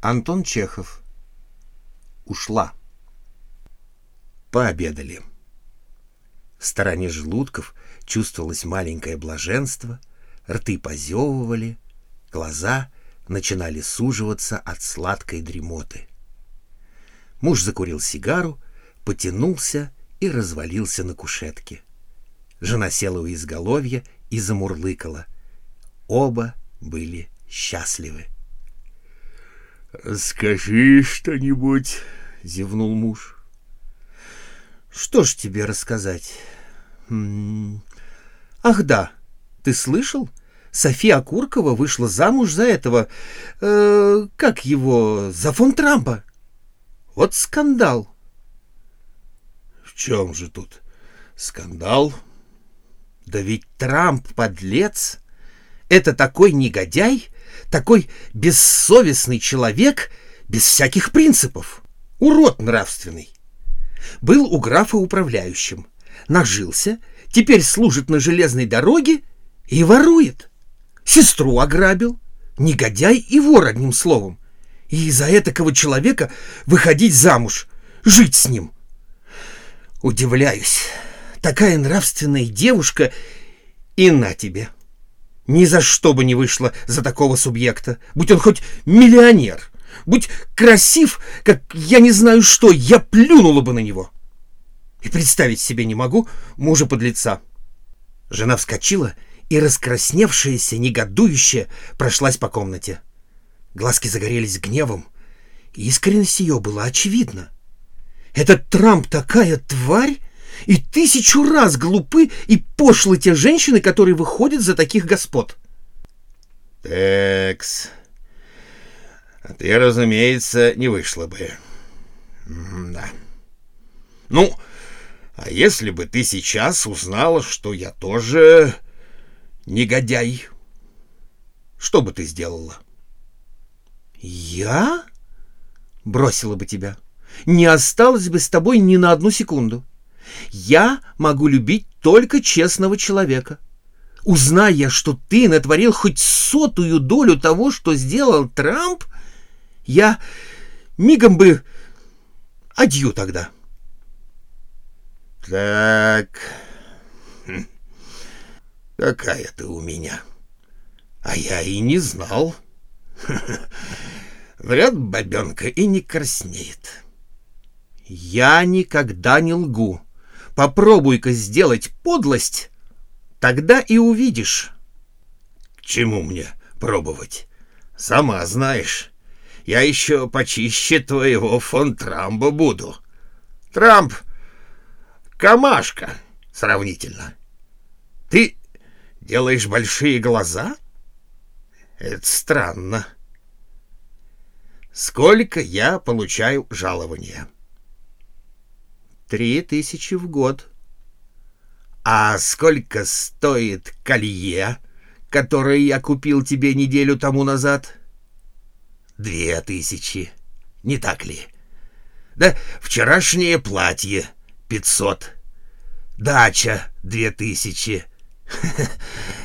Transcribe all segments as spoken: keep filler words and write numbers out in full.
Антон Чехов. Ушла. Пообедали. В стороне желудков чувствовалось маленькое блаженство, рты позевывали, глаза начинали суживаться от сладкой дремоты. Муж закурил сигару, потянулся и развалился на кушетке. Жена села у изголовья и замурлыкала. Оба были счастливы. — Скажи что-нибудь, — зевнул муж. — Что ж тебе рассказать? — Ах да, ты слышал? София Куркова вышла замуж за этого... Э, как его... за фон Трампа. Вот скандал. — В чем же тут скандал? — Да ведь Трамп подлец. Это такой негодяй, такой бессовестный человек, без всяких принципов, урод нравственный. Был у графа управляющим, нажился, теперь служит на железной дороге и ворует. Сестру ограбил, негодяй и вор, одним словом. И из-за этакого человека выходить замуж, жить с ним. Удивляюсь, такая нравственная девушка, и на тебе. Ни за что бы не вышла за такого субъекта, будь он хоть миллионер, будь красив, как я не знаю что, я плюнула бы на него. И представить себе не могу мужа подлеца. Жена вскочила и, раскрасневшаяся, негодующая, прошлась по комнате. Глазки загорелись гневом, и искренность ее была очевидна. Этот Трамп такая тварь, и тысячу раз глупы и пошлы те женщины, которые выходят за таких господ. — Текс, а ты, разумеется, не вышла бы. М да. Ну, а если бы ты сейчас узнала, что я тоже негодяй, что бы ты сделала? — Я? Бросила бы тебя. Не осталась бы с тобой ни на одну секунду. Я могу любить только честного человека. Узнай я, что ты натворил хоть сотую долю того, что сделал Трамп, я мигом бы адью тогда. Так, какая ты у меня. А я и не знал. Вряд бабенка и не краснеет. Я никогда не лгу. Попробуй-ка сделать подлость, тогда и увидишь. К чему мне пробовать? Сама знаешь, я еще почище твоего фон Трампа буду. Трамп — камашка сравнительно. Ты делаешь большие глаза? Это странно. Сколько я получаю жалования? Три тысячи в год. А сколько стоит колье, которое я купил тебе неделю тому назад? Две тысячи. Не так ли? Да вчерашнее платье пятьсот. Дача две тысячи.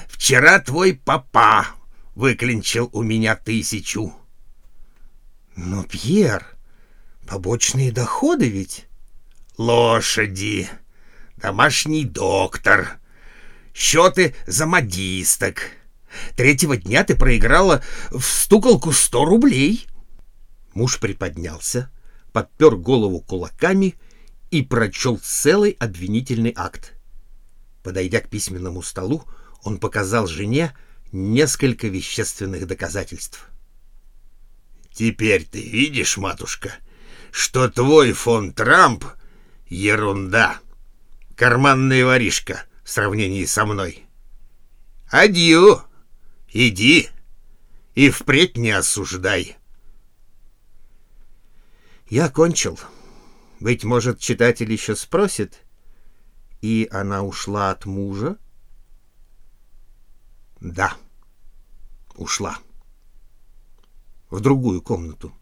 Вчера твой папа выклянчил у меня тысячу. Но, Пьер, побочные доходы ведь... Лошади, домашний доктор, счеты за модисток. Третьего дня ты проиграла в стуколку сто рублей. Муж приподнялся, подпер голову кулаками и прочел целый обвинительный акт. Подойдя к письменному столу, он показал жене несколько вещественных доказательств. Теперь ты видишь, матушка, что твой фон Трамп ерунда. Карманная воришка в сравнении со мной. Адью. Иди. И впредь не осуждай. Я кончил. Быть может, читатель еще спросит. И она ушла от мужа? Да. Ушла. В другую комнату.